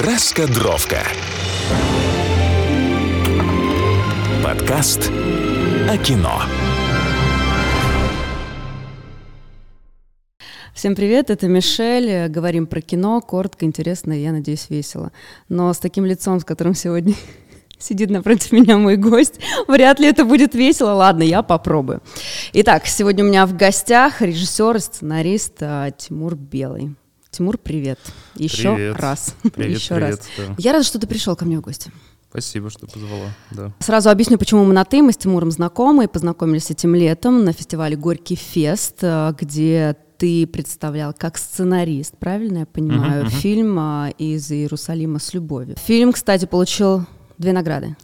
Раскадровка. Подкаст о кино. Всем привет, это Мишель. Говорим про кино, коротко, интересно и, я надеюсь, весело. Но с таким лицом, с которым сегодня сидит напротив меня мой гость, вряд ли это будет весело. Ладно, я попробую. Итак, сегодня у меня в гостях режиссер и сценарист Тимур Белый. Тимур, привет. Еще раз. Да. Я рада, что ты пришел ко мне в гости. Спасибо, что позвала. Да. Сразу объясню, почему мы на «ты». Мы с Тимуром знакомы и познакомились этим летом на фестивале «Горький Fest», где ты представлял как сценарист, правильно я понимаю, фильм из «Иерусалима с любовью». Фильм, кстати, получил 2 награды.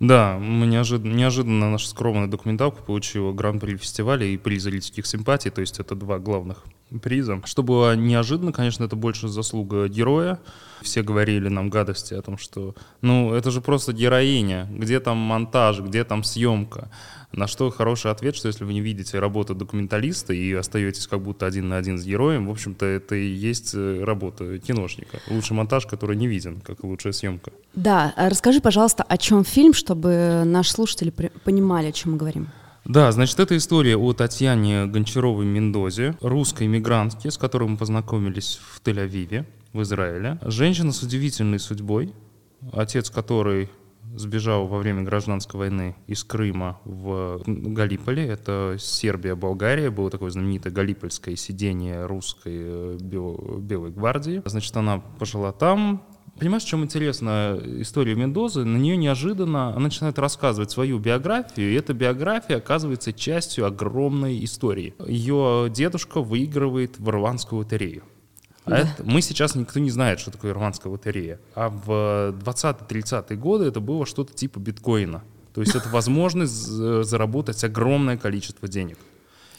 Да, мы неожиданно нашу скромную документалку получила гран-при фестиваля и приз зрительских симпатий, то есть это 2 главных приза. Что было неожиданно, конечно, это больше заслуга героя. Все говорили нам гадости о том, что ну это же просто героиня, где там монтаж, где там съемка. На что хороший ответ, что если вы не видите работу документалиста и остаетесь как будто один на один с героем, в общем-то, это и есть работа киношника. Лучший монтаж, который не виден, как и лучшая съемка. Да, расскажи, пожалуйста, о чем фильм, чтобы наши слушатели понимали, о чем мы говорим. Да, значит, это история о Татьяне Гончаровой-Мендозе, русской мигрантке, с которой мы познакомились в Тель-Авиве, в Израиле. Женщина с удивительной судьбой, отец которой сбежал во время гражданской войны из Крыма в Галлиполи. Это Сербия, Болгария. Было такое знаменитое галлипольское сидение русской Белой гвардии. Значит, она пожила там. Понимаешь, в чем интересна история Мендозы? На нее неожиданно она начинает рассказывать свою биографию, и эта биография оказывается частью огромной истории. Ее дедушка выигрывает в ирландскую лотерею. Да. Мы сейчас никто не знает, что такое ирландская лотерея. А в 20-30-е годы это было что-то типа биткоина. То есть это возможность заработать огромное количество денег.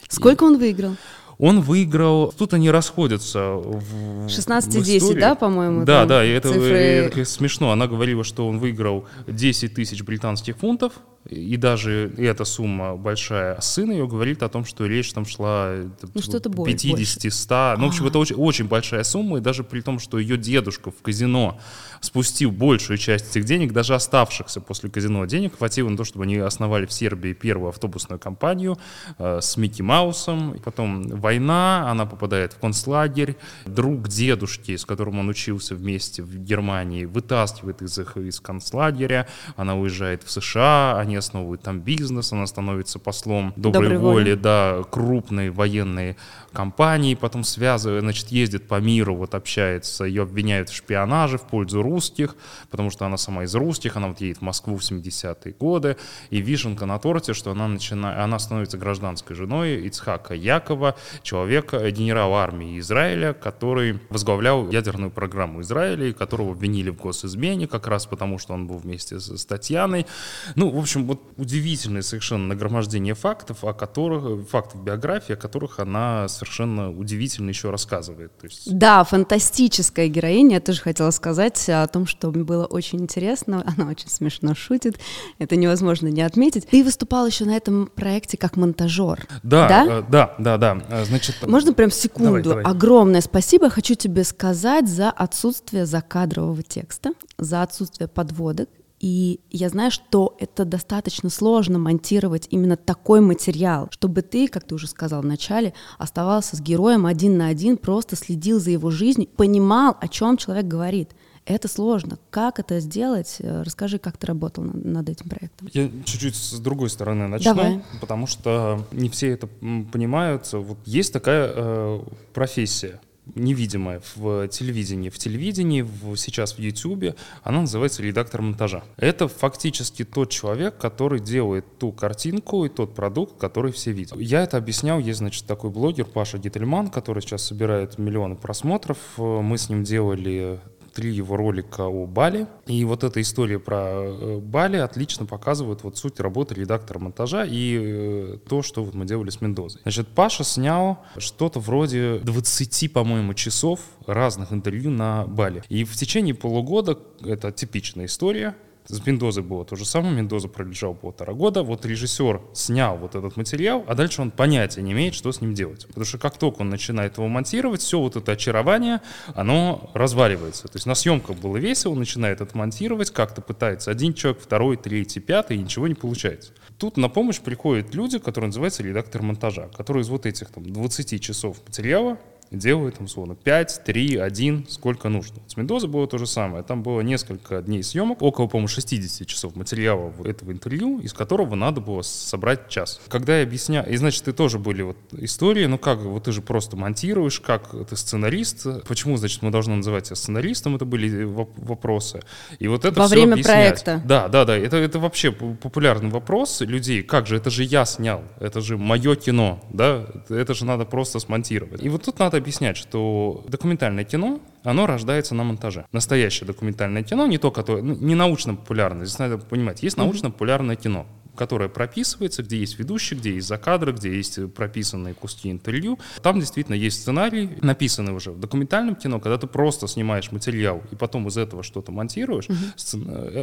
Сколько он выиграл? Он выиграл, тут они расходятся в 16-10, да, по-моему? Да, да, и это цифры... смешно. Она говорила, что он выиграл 10 тысяч британских фунтов, и даже эта сумма большая. Сын ее говорит о том, что речь там шла 50-100. Ну, в общем, это очень, очень большая сумма, и даже при том, что ее дедушка в казино спустил большую часть этих денег, даже оставшихся после казино денег, хватило на то, чтобы они основали в Сербии первую автобусную компанию с Микки Маусом, и потом война, она попадает в концлагерь, друг дедушки, с которым он учился вместе в Германии, вытаскивает их из концлагеря, она уезжает в США, они основывают там бизнес, она становится послом доброй воли, да, крупной военной компании, потом связывает, значит, ездит по миру, вот общается, ее обвиняют в шпионаже в пользу русских, потому что она сама из русских, она вот едет в Москву в 70-е годы, и вишенка на торте, что она становится гражданской женой Ицхака Якова, человека, генерала армии Израиля, который возглавлял ядерную программу Израиля, которого обвинили в госизмене, как раз потому, что он был вместе с Татьяной. Ну, в общем, вот удивительное совершенно нагромождение фактов, фактов биографии, о которых она совершенно удивительно еще рассказывает. То есть... Да, фантастическая героиня. Я тоже хотела сказать о том, что было очень интересно. Она очень смешно шутит. Это невозможно не отметить. Ты выступал еще на этом проекте как монтажер. Да. Значит, можно прям секунду? Давай. Огромное спасибо хочу тебе сказать за отсутствие закадрового текста, за отсутствие подводок. И я знаю, что это достаточно сложно монтировать именно такой материал, чтобы ты, как ты уже сказал в начале, оставался с героем один на один, просто следил за его жизнью, понимал, о чем человек говорит. Это сложно. Как это сделать? Расскажи, как ты работал над этим проектом. Я чуть-чуть с другой стороны начну, Потому что не все это понимают. Вот есть такая профессия невидимая в телевидении. Сейчас в Ютьюбе она называется редактор монтажа. Это фактически тот человек, который делает ту картинку и тот продукт, который все видят. Я это объяснял. Есть, значит, такой блогер Паша Гительман, который сейчас собирает миллионы просмотров. Мы с ним делали 3 его ролика о Бали. И вот эта история про Бали отлично показывает вот суть работы редактора монтажа и то, что вот мы делали с Мендозой. Значит, Паша снял что-то вроде 20, по-моему, часов разных интервью на Бали. И в течение полугода, это типичная история, С Мендозой было то же самое. Мендоза пролежал полтора года. Вот режиссер снял вот этот материал, а дальше он понятия не имеет, что с ним делать. Потому что как только он начинает его монтировать, все вот это очарование, оно разваливается. То есть на съемках было весело, он начинает это монтировать, как-то пытается один человек, второй, третий, пятый, и ничего не получается. Тут на помощь приходят люди, которые называются редактор монтажа, которые из вот этих там 20 часов материала делают там словно 5, 3, 1, сколько нужно. С Мендозой было то же самое. Там было несколько дней съемок, около, по-моему, 60 часов материала этого интервью, из которого надо было собрать час. Когда я объясняю... И, значит, ты тоже были вот истории, ну как, вот ты же просто монтируешь, как ты сценарист. Почему, значит, мы должны называть тебя сценаристом? Это были вопросы. И вот это во все время объяснять. Проекта. Да. Это вообще популярный вопрос людей. Как же, это же я снял, это же мое кино, да? Это же надо просто смонтировать. И вот тут надо объяснять, что документальное кино, оно рождается на монтаже. Настоящее документальное кино, не то, которое, не научно-популярное, здесь надо понимать, есть научно-популярное кино, которое прописывается, где есть ведущий, где есть закадры, где есть прописанные куски интервью. Там действительно есть сценарий, написанный уже в документальном кино, когда ты просто снимаешь материал и потом из этого что-то монтируешь,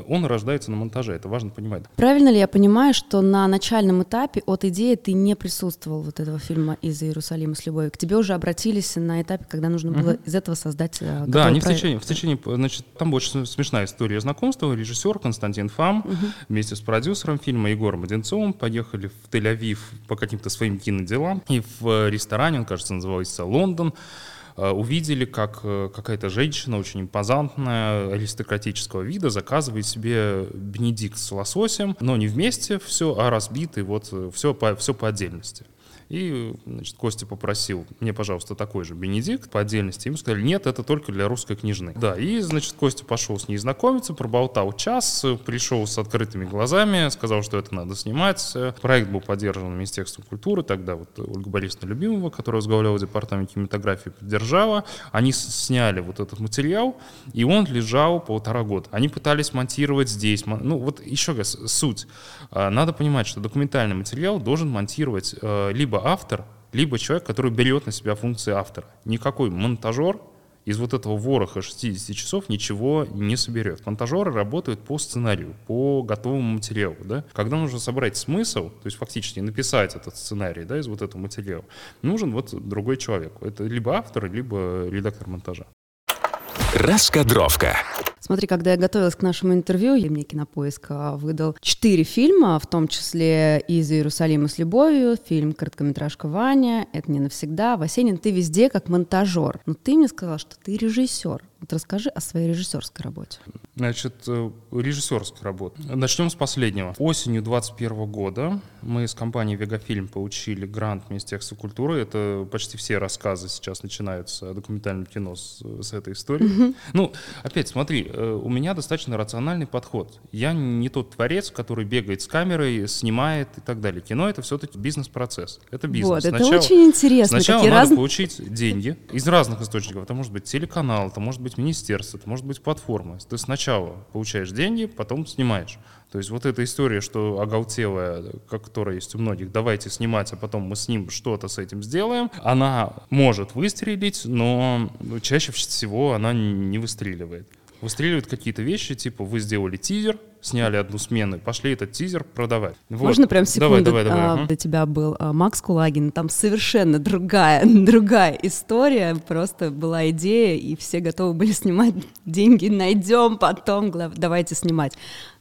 он рождается на монтаже, это важно понимать. Правильно ли я понимаю, что на начальном этапе от идеи ты не присутствовал вот этого фильма из «Иерусалима с любовью», к тебе уже обратились на этапе, когда нужно было из этого создать готовый проект? Да, они в течение, значит, там очень смешная история знакомства, режиссер Константин Фам вместе с продюсером фильма Егором Одинцовым поехали в Тель-Авив по каким-то своим киноделам, и в ресторане, он, кажется, назывался «Лондон», увидели, как какая-то женщина очень импозантная, аристократического вида, заказывает себе бенедикт с лососем, но не вместе все, а разбитый, вот все по отдельности. И, значит, Костя попросил: мне, пожалуйста, такой же бенедикт по отдельности. Ему сказали: нет, это только для русской княжны. Да, и, значит, Костя пошел с ней знакомиться, проболтал час, пришел с открытыми глазами, сказал, что это надо снимать. Проект был поддержан Министерством культуры, тогда вот Ольга Борисовна Любимова, которая возглавляла департамент кинематографии, поддержала. Они сняли вот этот материал, и он лежал полтора года. Они пытались монтировать здесь. Ну, вот еще раз, суть. Надо понимать, что документальный материал должен монтировать либо автор, либо человек, который берет на себя функции автора. Никакой монтажер из вот этого вороха 60 часов ничего не соберет. Монтажеры работают по сценарию, по готовому материалу. Да? Когда нужно собрать смысл, то есть фактически написать этот сценарий, да, из вот этого материала, нужен вот другой человек. Это либо автор, либо редактор монтажа. Раскадровка. Смотри, когда я готовилась к нашему интервью, и мне Кинопоиск выдал 4 фильма, в том числе «Из Иерусалима с любовью», фильм «Короткометражка Ваня», «Это не навсегда», «Васенин», ты везде как монтажер. Но ты мне сказала, что ты режиссер. Вот расскажи о своей режиссерской работе. Значит, режиссерская работа. Начнем с последнего. Осенью 2021 года мы с компанией «Вегафильм» получили грант Министерства культуры. Это почти все рассказы сейчас начинаются о документальном кино с этой истории. Ну, опять, смотри, у меня достаточно рациональный подход. Я не тот творец, который бегает с камерой, снимает и так далее. Кино — это все-таки бизнес-процесс. Это бизнес. Вот, это сначала, очень интересно. Сначала надо получить деньги из разных источников. Это может быть телеканал, это может быть министерство, это может быть платформа. Ты сначала получаешь деньги, потом снимаешь. То есть вот эта история, что оголтелая, которая есть у многих, давайте снимать, а потом мы с ним что-то с этим сделаем, она может выстрелить, но чаще всего она не выстреливает. Выстреливают какие-то вещи, типа вы сделали тизер, сняли одну смену, пошли этот тизер продавать. Вот. Можно прям секунду? Давай. Для тебя был Макс Кулагин, там совершенно другая история, просто была идея, и все готовы были снимать, деньги найдем, потом давайте снимать.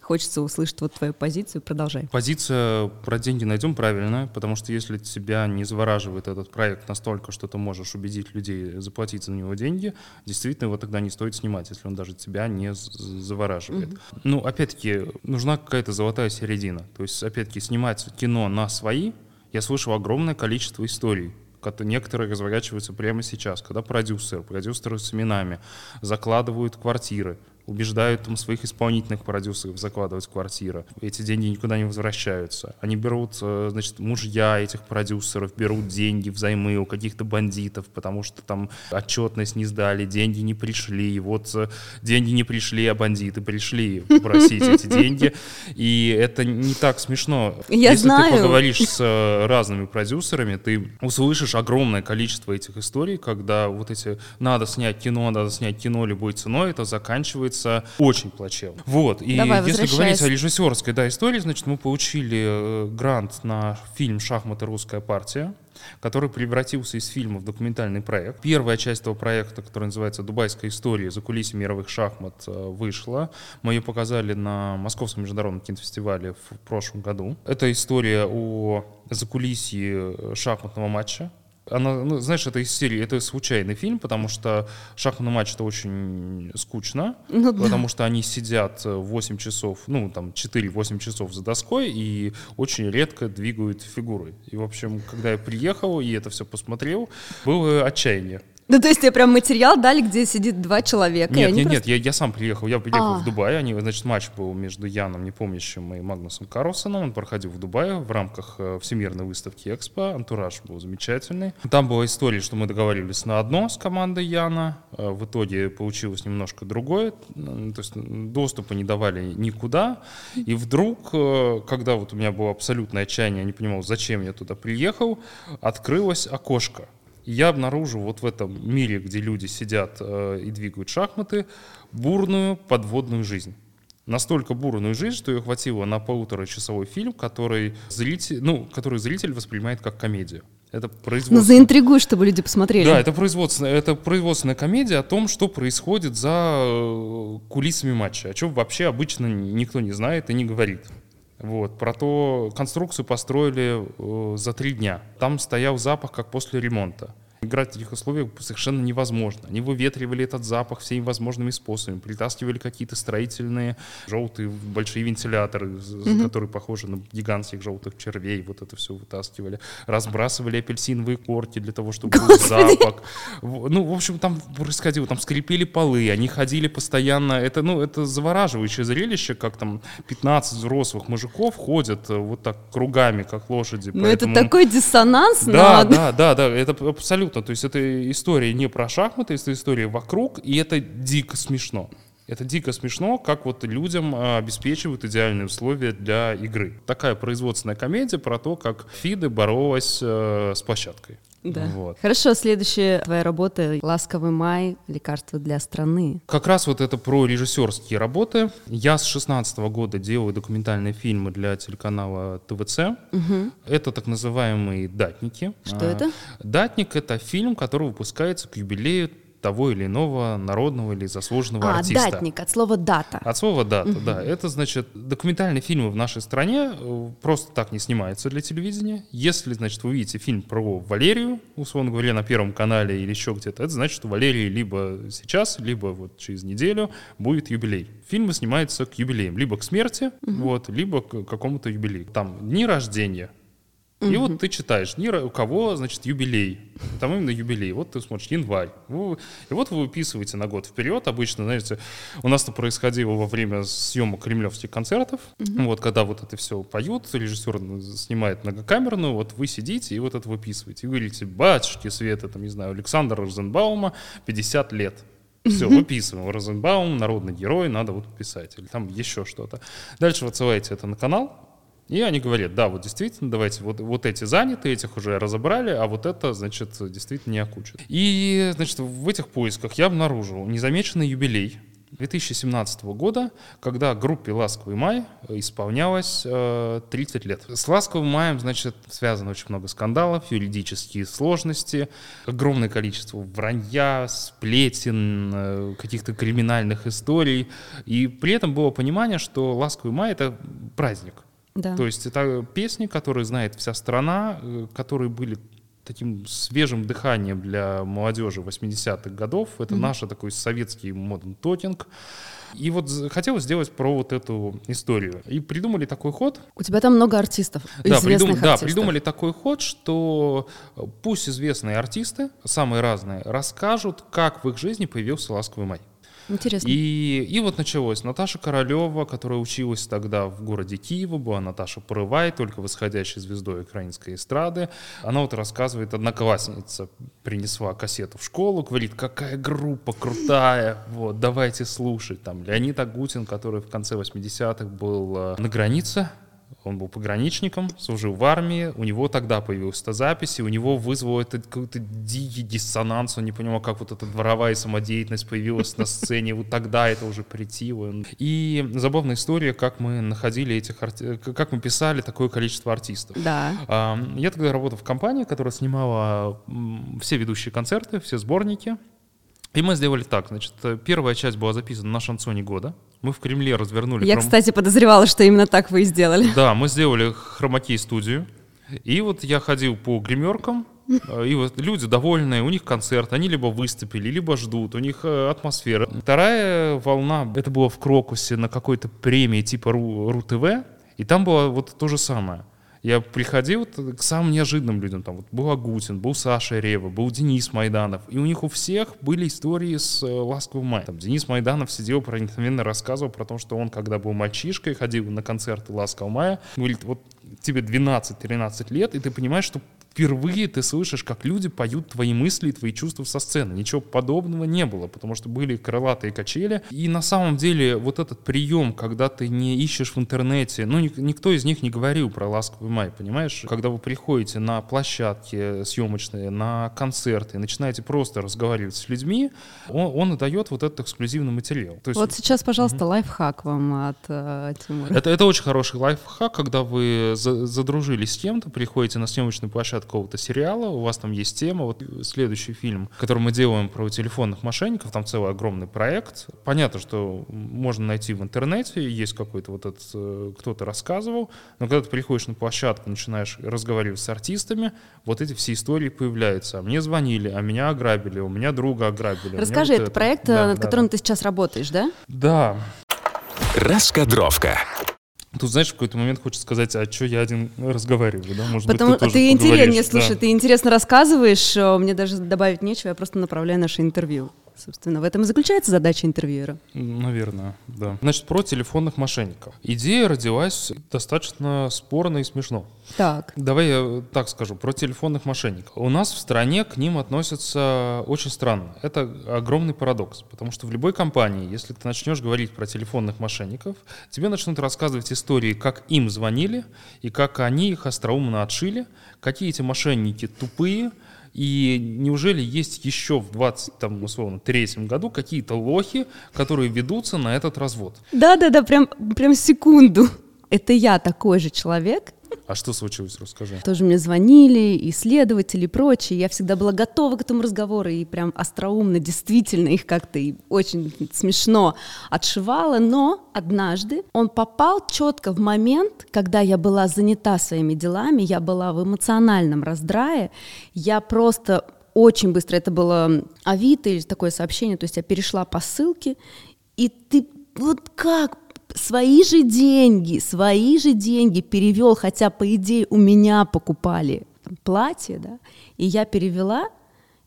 Хочется услышать вот твою позицию, продолжай. Позиция про деньги найдем правильно, потому что если тебя не завораживает этот проект настолько, что ты можешь убедить людей заплатить за него деньги, действительно его тогда не стоит снимать, если он даже тебя не завораживает. Ну, опять-таки, нужна какая-то золотая середина. То есть, опять-таки, снимать кино на свои, я слышал огромное количество историй. Некоторые разворачиваются прямо сейчас, когда продюсеры с именами закладывают квартиры, убеждают там своих исполнительных продюсеров закладывать квартиры. Эти деньги никуда не возвращаются. Они берут, значит, мужья этих продюсеров, берут деньги взаймы у каких-то бандитов, потому что там отчетность не сдали, деньги не пришли. Вот деньги не пришли, а бандиты пришли просить эти деньги. И это не так смешно. Если ты поговоришь с разными продюсерами, ты услышишь огромное количество этих историй, когда вот эти «надо снять кино любой ценой», это заканчивается становится очень плачевным. Вот. И давай, если говорить о режиссерской истории, значит, мы получили грант на фильм «Шахматы. Русская партия», который превратился из фильма в документальный проект. Первая часть этого проекта, которая называется «Дубайская история. За кулисами мировых шахмат», вышла. Мы ее показали на Московском международном кинофестивале в прошлом году. Это история о закулисье шахматного матча. Она, знаешь, это из серии, это случайный фильм, потому что шахматный матч — это очень скучно, потому что они сидят 8 часов, ну, там, 4-8 часов за доской и очень редко двигают фигуры. И, в общем, когда я приехал и это все посмотрел, было отчаяние. Ну, то есть тебе прям материал дали, где сидит два человека? Нет, я сам приехал. Я приехал в Дубай. Значит, матч был между Яном Непомнящим и Магнусом Карлсоном. Он проходил в Дубае в рамках всемирной выставки «Экспо». Антураж был замечательный. Там была история, что мы договаривались на одно с командой Яна. В итоге получилось немножко другое. То есть доступа не давали никуда. И вдруг, когда вот у меня было абсолютное отчаяние, я не понимал, зачем я туда приехал, открылось окошко. Я обнаружил вот в этом мире, где люди сидят и двигают шахматы, бурную подводную жизнь. Настолько бурную жизнь, что ее хватило на полуторачасовой фильм, который зритель воспринимает как комедию. Это производственная... Но заинтригуй, чтобы люди посмотрели. Да, это производственная комедия о том, что происходит за кулисами матча, о чем вообще обычно никто не знает и не говорит. Вот, про то, конструкцию построили за 3 дня. Там стоял запах, как после ремонта. Играть в таких условиях совершенно невозможно. Они выветривали этот запах всеми возможными способами. Притаскивали какие-то строительные желтые большие вентиляторы, которые похожи на гигантских желтых червей. Вот это все вытаскивали. Разбрасывали апельсиновые корки для того, чтобы был запах. Ну, в общем, там происходило. Там скрипели полы, они ходили постоянно. Это завораживающее зрелище, как там 15 взрослых мужиков ходят вот так кругами, как лошади. Ну, поэтому... это такой диссонанс. Да, это абсолютно. То есть это история не про шахматы, это история вокруг, и это дико смешно. Это дико смешно, как вот людям обеспечивают идеальные условия для игры. Такая производственная комедия про то, как ФИДе боролась с площадкой. Да. Вот. Хорошо, следующая твоя работа — «Ласковый май. Лекарство для страны». Как раз вот это про режиссерские работы. Я с 2016 года делаю документальные фильмы для телеканала ТВЦ. Угу. Это так называемые «Датники». Что это? «Датник» — это фильм, который выпускается к юбилею того или иного народного или заслуженного артиста. Датник, от слова «дата». От слова «дата», да. Это, значит, документальные фильмы в нашей стране просто так не снимаются для телевидения. Если, значит, вы видите фильм про Валерию, условно говоря, на Первом канале или еще где-то, это значит, что Валерии либо сейчас, либо вот через неделю будет юбилей. Фильмы снимаются к юбилеям. Либо к смерти, вот, либо к какому-то юбилею. Там дни рождения. И вот ты читаешь, у кого, значит, юбилей, там именно юбилей, вот ты смотришь, январь, и вот вы выписываете на год вперед, обычно, знаете, у нас это происходило во время съемок кремлевских концертов, вот, когда вот это все поют, режиссер снимает многокамерную, вот вы сидите и вот это выписываете, и говорите: батюшки света, там, не знаю, Александра Розенбаума, 50 лет. Все, выписываем. Розенбаум, народный герой, надо вот писать, или там еще что-то. Дальше вы отсылаете это на канал. И они говорят: да, вот действительно, давайте, вот эти заняты, этих уже разобрали, а вот это, значит, действительно не окучит. И, значит, в этих поисках я обнаружил незамеченный юбилей 2017 года, когда группе «Ласковый май» исполнялось 30 лет. С «Ласковым маем», значит, связано очень много скандалов, юридические сложности, огромное количество вранья, сплетен, каких-то криминальных историй. И при этом было понимание, что «Ласковый май» — это праздник. Да. То есть это песни, которые знает вся страна, которые были таким свежим дыханием для молодежи 80-х годов. Это наш такой советский модерн токинг. И вот хотелось сделать про вот эту историю. И придумали такой ход. У тебя там много артистов, да, известных артистов. Да, придумали такой ход, что пусть известные артисты, самые разные, расскажут, как в их жизни появился «Ласковый май». Интересно. И вот началось. Наташа Королева, которая училась тогда в городе Киеве, была Наташа Порывай, только восходящей звездой украинской эстрады. Она вот рассказывает: одноклассница принесла кассету в школу, говорит: какая группа крутая, вот, давайте слушать. Там Леонид Агутин, который в конце 80-х был на границе, Он был пограничником, служил в армии, у него тогда появилась эта запись, и у него вызвало этот какой-то дикий диссонанс, он не понимал, как вот эта дворовая самодеятельность появилась на сцене, вот тогда это уже притило. И забавная история, как мы находили этих артистов, как мы писали такое количество артистов. Да. Я тогда работал в компании, которая снимала все ведущие концерты, все сборники. И мы сделали так, значит, первая часть была записана на шансоне года. Мы в Кремле развернули... Я, кстати, подозревала, что именно так вы и сделали. Да, мы сделали хромакей-студию. И вот я ходил по гримеркам, и вот люди довольные, у них концерт, они либо выступили, либо ждут, у них атмосфера. Вторая волна, это было в Крокусе на какой-то премии типа РУ-ТВ, и там было вот то же самое. Я приходил к самым неожиданным людям. Там вот был Агутин, был Саша Рева, был Денис Майданов. И у них у всех были истории с «Ласковым маем». Там Денис Майданов сидел, проникновенно рассказывал про то, что он, когда был мальчишкой, ходил на концерты «Ласкового мая». Говорит, вот тебе 12-13 лет, и ты понимаешь, что впервые ты слышишь, как люди поют твои мысли и твои чувства со сцены. Ничего подобного не было, потому что были крылатые качели. И на самом деле вот этот прием, когда ты не ищешь в интернете, ну никто из них не говорил про «Ласковый май», понимаешь? Когда вы приходите на площадки съемочные, на концерты, начинаете просто разговаривать с людьми, он дает вот этот эксклюзивный материал. То есть... Вот сейчас, пожалуйста, лайфхак вам от Тимура. Это очень хороший лайфхак, когда вы задружились с кем-то, приходите на съемочную площадку от какого-то сериала, у вас там есть тема, вот следующий фильм, который мы делаем про телефонных мошенников, там целый огромный проект, понятно, что можно найти в интернете, есть какой-то вот этот, кто-то рассказывал, но когда ты приходишь на площадку, начинаешь разговаривать с артистами, вот эти все истории появляются, а мне звонили, а меня ограбили, у меня друга ограбили. Расскажи, вот это проект, над которым ты сейчас работаешь, да? Да. Раскадровка. Тут, знаешь, в какой-то момент хочется сказать, а что я один разговариваю, да? Может Потому быть, ты тоже ты интереснее, слушай, да. Ты интересно рассказываешь, мне даже добавить нечего, я просто направляю наше интервью. Собственно, в этом и заключается задача интервьюера. Наверное, да. Значит, про телефонных мошенников. Идея родилась достаточно спорно и смешно. Так. Давай я так скажу, про телефонных мошенников. У нас в стране к ним относятся очень странно. Это огромный парадокс, потому что в любой компании, если ты начнешь говорить про телефонных мошенников, тебе начнут рассказывать истории, как им звонили и как они их остроумно отшили, какие эти мошенники тупые, и неужели есть еще в 23-м году какие-то лохи, которые ведутся на этот развод? Да-да-да, прям секунду. Это я такой же человек. А что случилось, расскажи. Тоже мне звонили, и следователи, и прочие. Я всегда была готова к этому разговору, и прям остроумно, действительно, их как-то очень смешно отшивала. Но однажды он попал четко в момент, когда я была занята своими делами, я была в эмоциональном раздрае, я просто очень быстро, это было Авито или такое сообщение, то есть я перешла по ссылке, и ты вот как... Свои же деньги перевел, хотя, по идее, у меня покупали платье, да, и я перевела,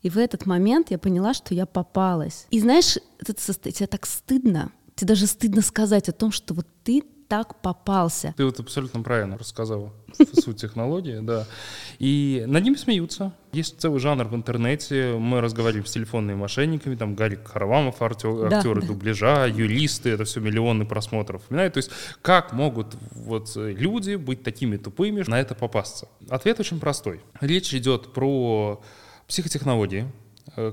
и в этот момент я поняла, что я попалась. И знаешь, тебе так стыдно, тебе даже стыдно сказать о том, что вот ты так попался. Ты вот абсолютно правильно рассказала суть технологии, да. И над ними смеются. Есть целый жанр в интернете. Мы разговариваем с телефонными мошенниками, там Гарик Харламов, актеры дубляжа, юристы, это все миллионы просмотров. То есть как могут вот люди быть такими тупыми, на это попасться? Ответ очень простой. Речь идет про психотехнологии,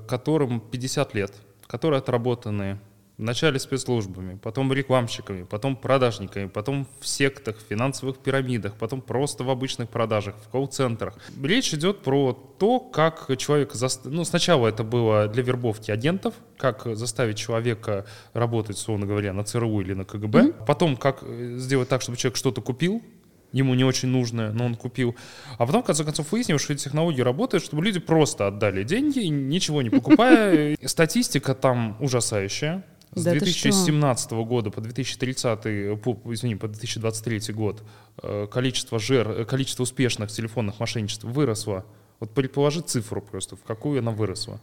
которым 50 лет, которые отработаны вначале спецслужбами, потом рекламщиками, потом продажниками, потом в сектах, финансовых пирамидах, потом просто в обычных продажах, в колл-центрах. Речь идет про то, как человек... Сначала это было для вербовки агентов, как заставить человека работать, условно говоря, на ЦРУ или на КГБ. Потом, как сделать так, чтобы человек что-то купил, ему не очень нужное, но он купил. А потом, в конце концов, выяснилось, что эти технологии работают, чтобы люди просто отдали деньги, ничего не покупая. Статистика там ужасающая. С 2017 года по 2023 год количество успешных телефонных мошенничеств выросло. Вот предположи цифру просто, в какую она выросла.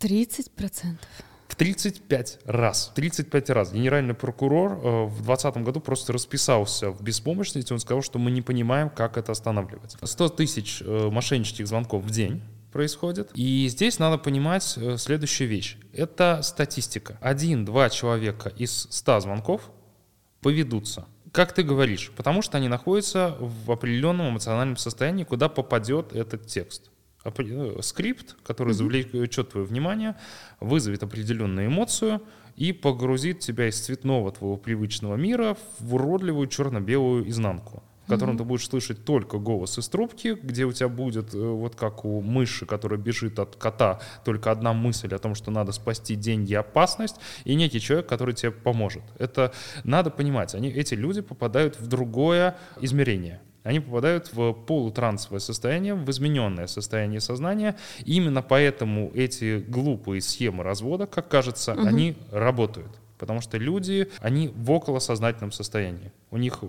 30%. В 35 раз. Генеральный прокурор в 2020 году просто расписался в беспомощности. Он сказал, что мы не понимаем, как это останавливать. 100 тысяч мошеннических звонков в день происходит. И здесь надо понимать следующую вещь. Это статистика. 1-2 человека из 100 звонков поведутся. как ты говоришь, потому что они находятся в определенном эмоциональном состоянии, куда попадет этот текст. Скрипт, который завлечет твое внимание, вызовет определенную эмоцию и погрузит тебя из цветного твоего привычного мира в уродливую черно-белую изнанку, в котором ты будешь слышать только голос из трубки, где у тебя будет, вот как у мыши, которая бежит от кота, только одна мысль о том, что надо спасти деньги, опасность, и некий человек, который тебе поможет. Это надо понимать. Эти люди попадают в другое измерение. Они попадают в полутрансовое состояние, в измененное состояние сознания. И именно поэтому эти глупые схемы развода, как кажется, они работают. Потому что люди, они в околосознательном состоянии. У них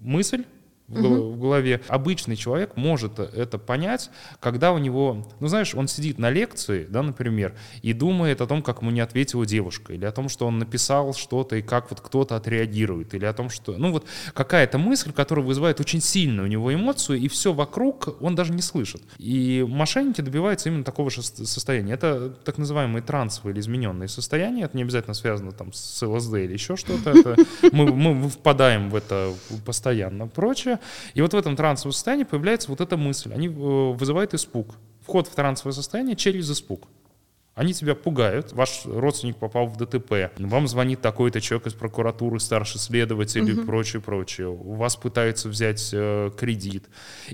мысль в голове. Обычный человек может это понять, когда у него, ну знаешь, он сидит на лекции, да, например, и думает о том, как ему не ответила девушка, или о том, что он написал что-то, и как вот кто-то отреагирует, или о том, что, ну вот какая-то мысль, которая вызывает очень сильную у него эмоцию, и все вокруг он даже не слышит. И мошенники добиваются именно такого же состояния. Это так называемые трансовые или измененные состояния, это не обязательно связано там с ЛСД или еще что-то, мы впадаем в это постоянно, прочее. И вот в этом трансовом состоянии появляется вот эта мысль. Они вызывают испуг. Вход в трансовое состояние через испуг. Они тебя пугают. Ваш родственник попал в ДТП. Вам звонит такой-то человек из прокуратуры, старший следователь и прочее-прочее. У вас пытаются взять кредит.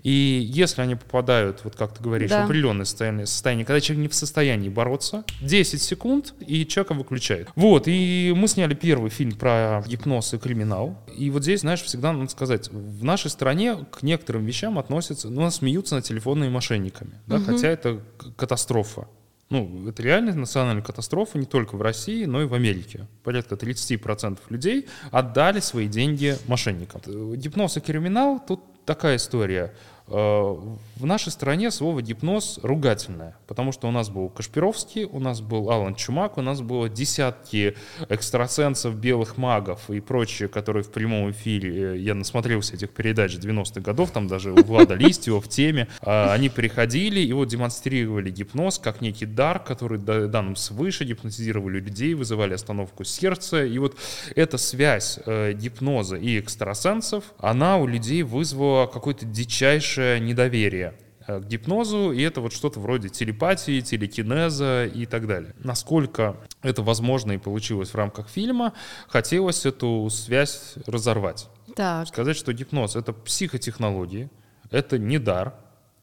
И если они попадают, вот как ты говоришь, в определенное состояние, когда человек не в состоянии бороться, 10 секунд, и человека выключает. Вот, и мы сняли первый фильм про гипноз и криминал. И вот здесь, знаешь, всегда надо сказать, в нашей стране к некоторым вещам относятся, ну, смеются над телефонными мошенниками. Да, хотя это катастрофа. Ну, это реально национальная катастрофа не только в России, но и в Америке. Порядка 30% людей отдали свои деньги мошенникам. Гипноз и криминал, тут такая история. В нашей стране слово «гипноз» ругательное, потому что у нас был Кашпировский, у нас был Аллан Чумак, у нас было десятки экстрасенсов, белых магов и прочие, которые в прямом эфире, я насмотрелся этих передач 90-х годов, там даже у Влада Листьева в теме, они приходили и вот демонстрировали гипноз как некий дар, который дан им свыше, гипнотизировали людей, вызывали остановку сердца, и вот эта связь гипноза и экстрасенсов, она у людей вызвала какой-то дичайший недоверие к гипнозу, и это вот что-то вроде телепатии, телекинеза и так далее. Насколько это возможно и получилось в рамках фильма, хотелось эту связь разорвать. Так. Сказать, что гипноз — это психотехнологии, это не дар.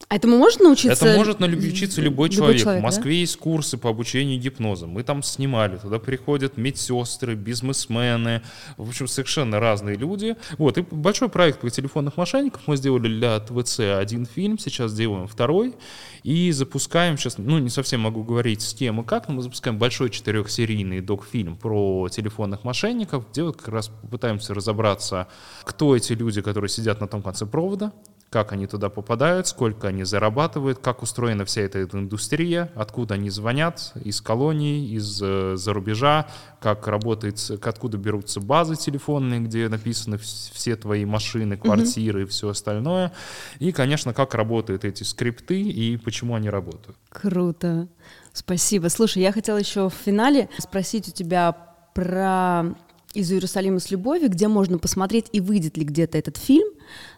А этому можно научиться? Это может научиться любой человек. В Москве есть курсы по обучению гипнозу. Мы там снимали, туда приходят медсестры, бизнесмены, в общем, совершенно разные люди. Вот, и большой проект по телефонных мошенников мы сделали для ТВЦ один фильм, сейчас делаем второй, и запускаем сейчас, ну, не совсем могу говорить с кем и как, но мы запускаем большой 4-серийный док-фильм про телефонных мошенников, где вот как раз пытаемся разобраться, кто эти люди, которые сидят на том конце провода, как они туда попадают, сколько они зарабатывают, как устроена вся эта индустрия, откуда они звонят, из колоний, из-за рубежа, как работает, откуда берутся базы телефонные, где написаны все твои машины, квартиры и все остальное. И, конечно, как работают эти скрипты и почему они работают. Круто. Спасибо. Слушай, я хотела еще в финале спросить у тебя про... из «Иерусалима с любовью», где можно посмотреть и выйдет ли где-то этот фильм,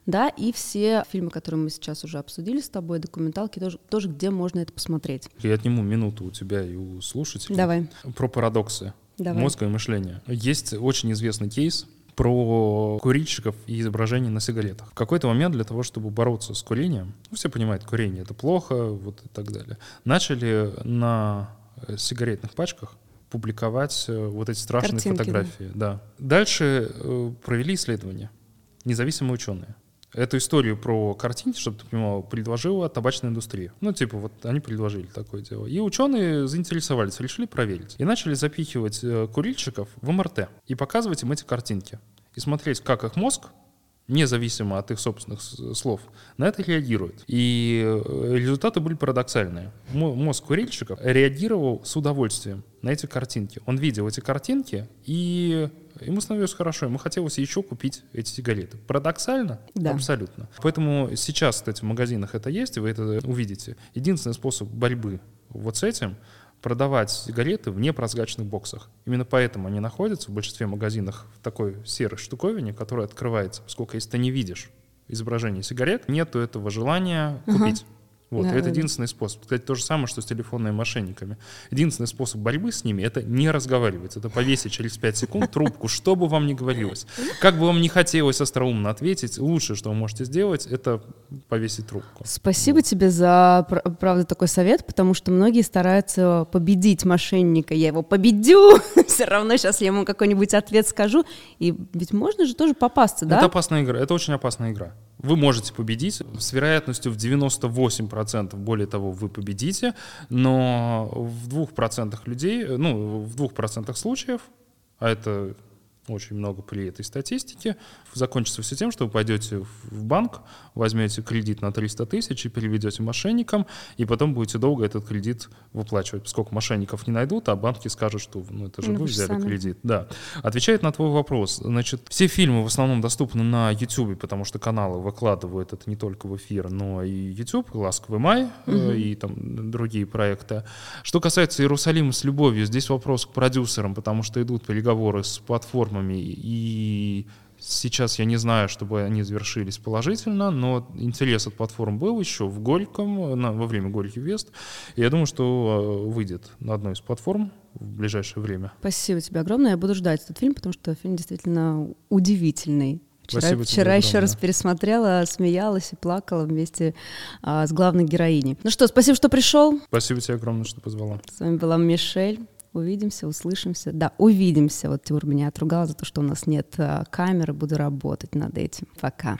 да, и все фильмы, которые мы сейчас уже обсудили с тобой, документалки, тоже где можно это посмотреть. Я отниму минуту у тебя и у слушателей. Давай. Про парадоксы мозга и мышления. Есть очень известный кейс про курильщиков и изображений на сигаретах. В какой-то момент для того, чтобы бороться с курением, ну, все понимают, курение — это плохо, вот и так далее, начали на сигаретных пачках публиковать вот эти страшные картинки, фотографии. Да. Дальше провели исследования. Независимые ученые. Эту историю про картинки, чтобы ты понимал, предложила табачная индустрия. Ну, типа, вот они предложили такое дело. И ученые заинтересовались, решили проверить. И начали запихивать курильщиков в МРТ и показывать им эти картинки. И смотреть, как их мозг, независимо от их собственных слов, на это реагирует. И результаты были парадоксальные. Мозг курильщиков реагировал с удовольствием на эти картинки. Он видел эти картинки, и ему становилось хорошо, ему хотелось еще купить эти сигареты. Парадоксально? Да. Абсолютно. Поэтому сейчас, кстати, в магазинах это есть, и вы это увидите. Единственный способ борьбы вот с этим — продавать сигареты в непрозрачных боксах. Именно поэтому они находятся в большинстве магазинов в такой серой штуковине, которая открывается, поскольку если ты не видишь изображение сигарет, нету этого желания купить. Вот, да, это единственный способ. Кстати, то же самое, что с телефонными мошенниками. Единственный способ борьбы с ними — это не разговаривать. Это повесить через 5 секунд трубку, что бы вам ни говорилось. Как бы вам ни хотелось остроумно ответить, лучшее, что вы можете сделать, это повесить трубку. Спасибо тебе за, правда, такой совет, потому что многие стараются победить мошенника. Я его победю, все равно сейчас я ему какой-нибудь ответ скажу. И ведь можно же тоже попасться, да? Это опасная игра, это очень опасная игра. Вы можете победить с вероятностью в 98%, более того, вы победите, но в 2% людей, ну, в 2% случаев, а это очень много при этой статистике, закончится все тем, что вы пойдете в банк, возьмете кредит на 300 тысяч и переведете мошенникам, и потом будете долго этот кредит выплачивать, поскольку мошенников не найдут, а банки скажут, что ну, это же вы взяли сами кредит. Да. Отвечает на твой вопрос. Значит, все фильмы в основном доступны на YouTube, потому что каналы выкладывают это не только в эфир, но и YouTube, «Ласковый май», и там другие проекты. Что касается «Иерусалима с любовью», здесь вопрос к продюсерам, потому что идут переговоры с платформой, и сейчас я не знаю, чтобы они завершились положительно, но интерес от платформ был еще в Горьком, во время Горький Fest. И я думаю, что выйдет на одной из платформ в ближайшее время. Спасибо тебе огромное. Я буду ждать этот фильм, потому что фильм действительно удивительный. Вчера еще раз пересмотрела, смеялась и плакала вместе с главной героиней. Ну что, спасибо, что пришел. Спасибо тебе огромное, что позвала. С вами была Мишель. Увидимся, услышимся. Да, увидимся. Вот Тимур меня отругал за то, что у нас нет камеры. Буду работать над этим. Пока.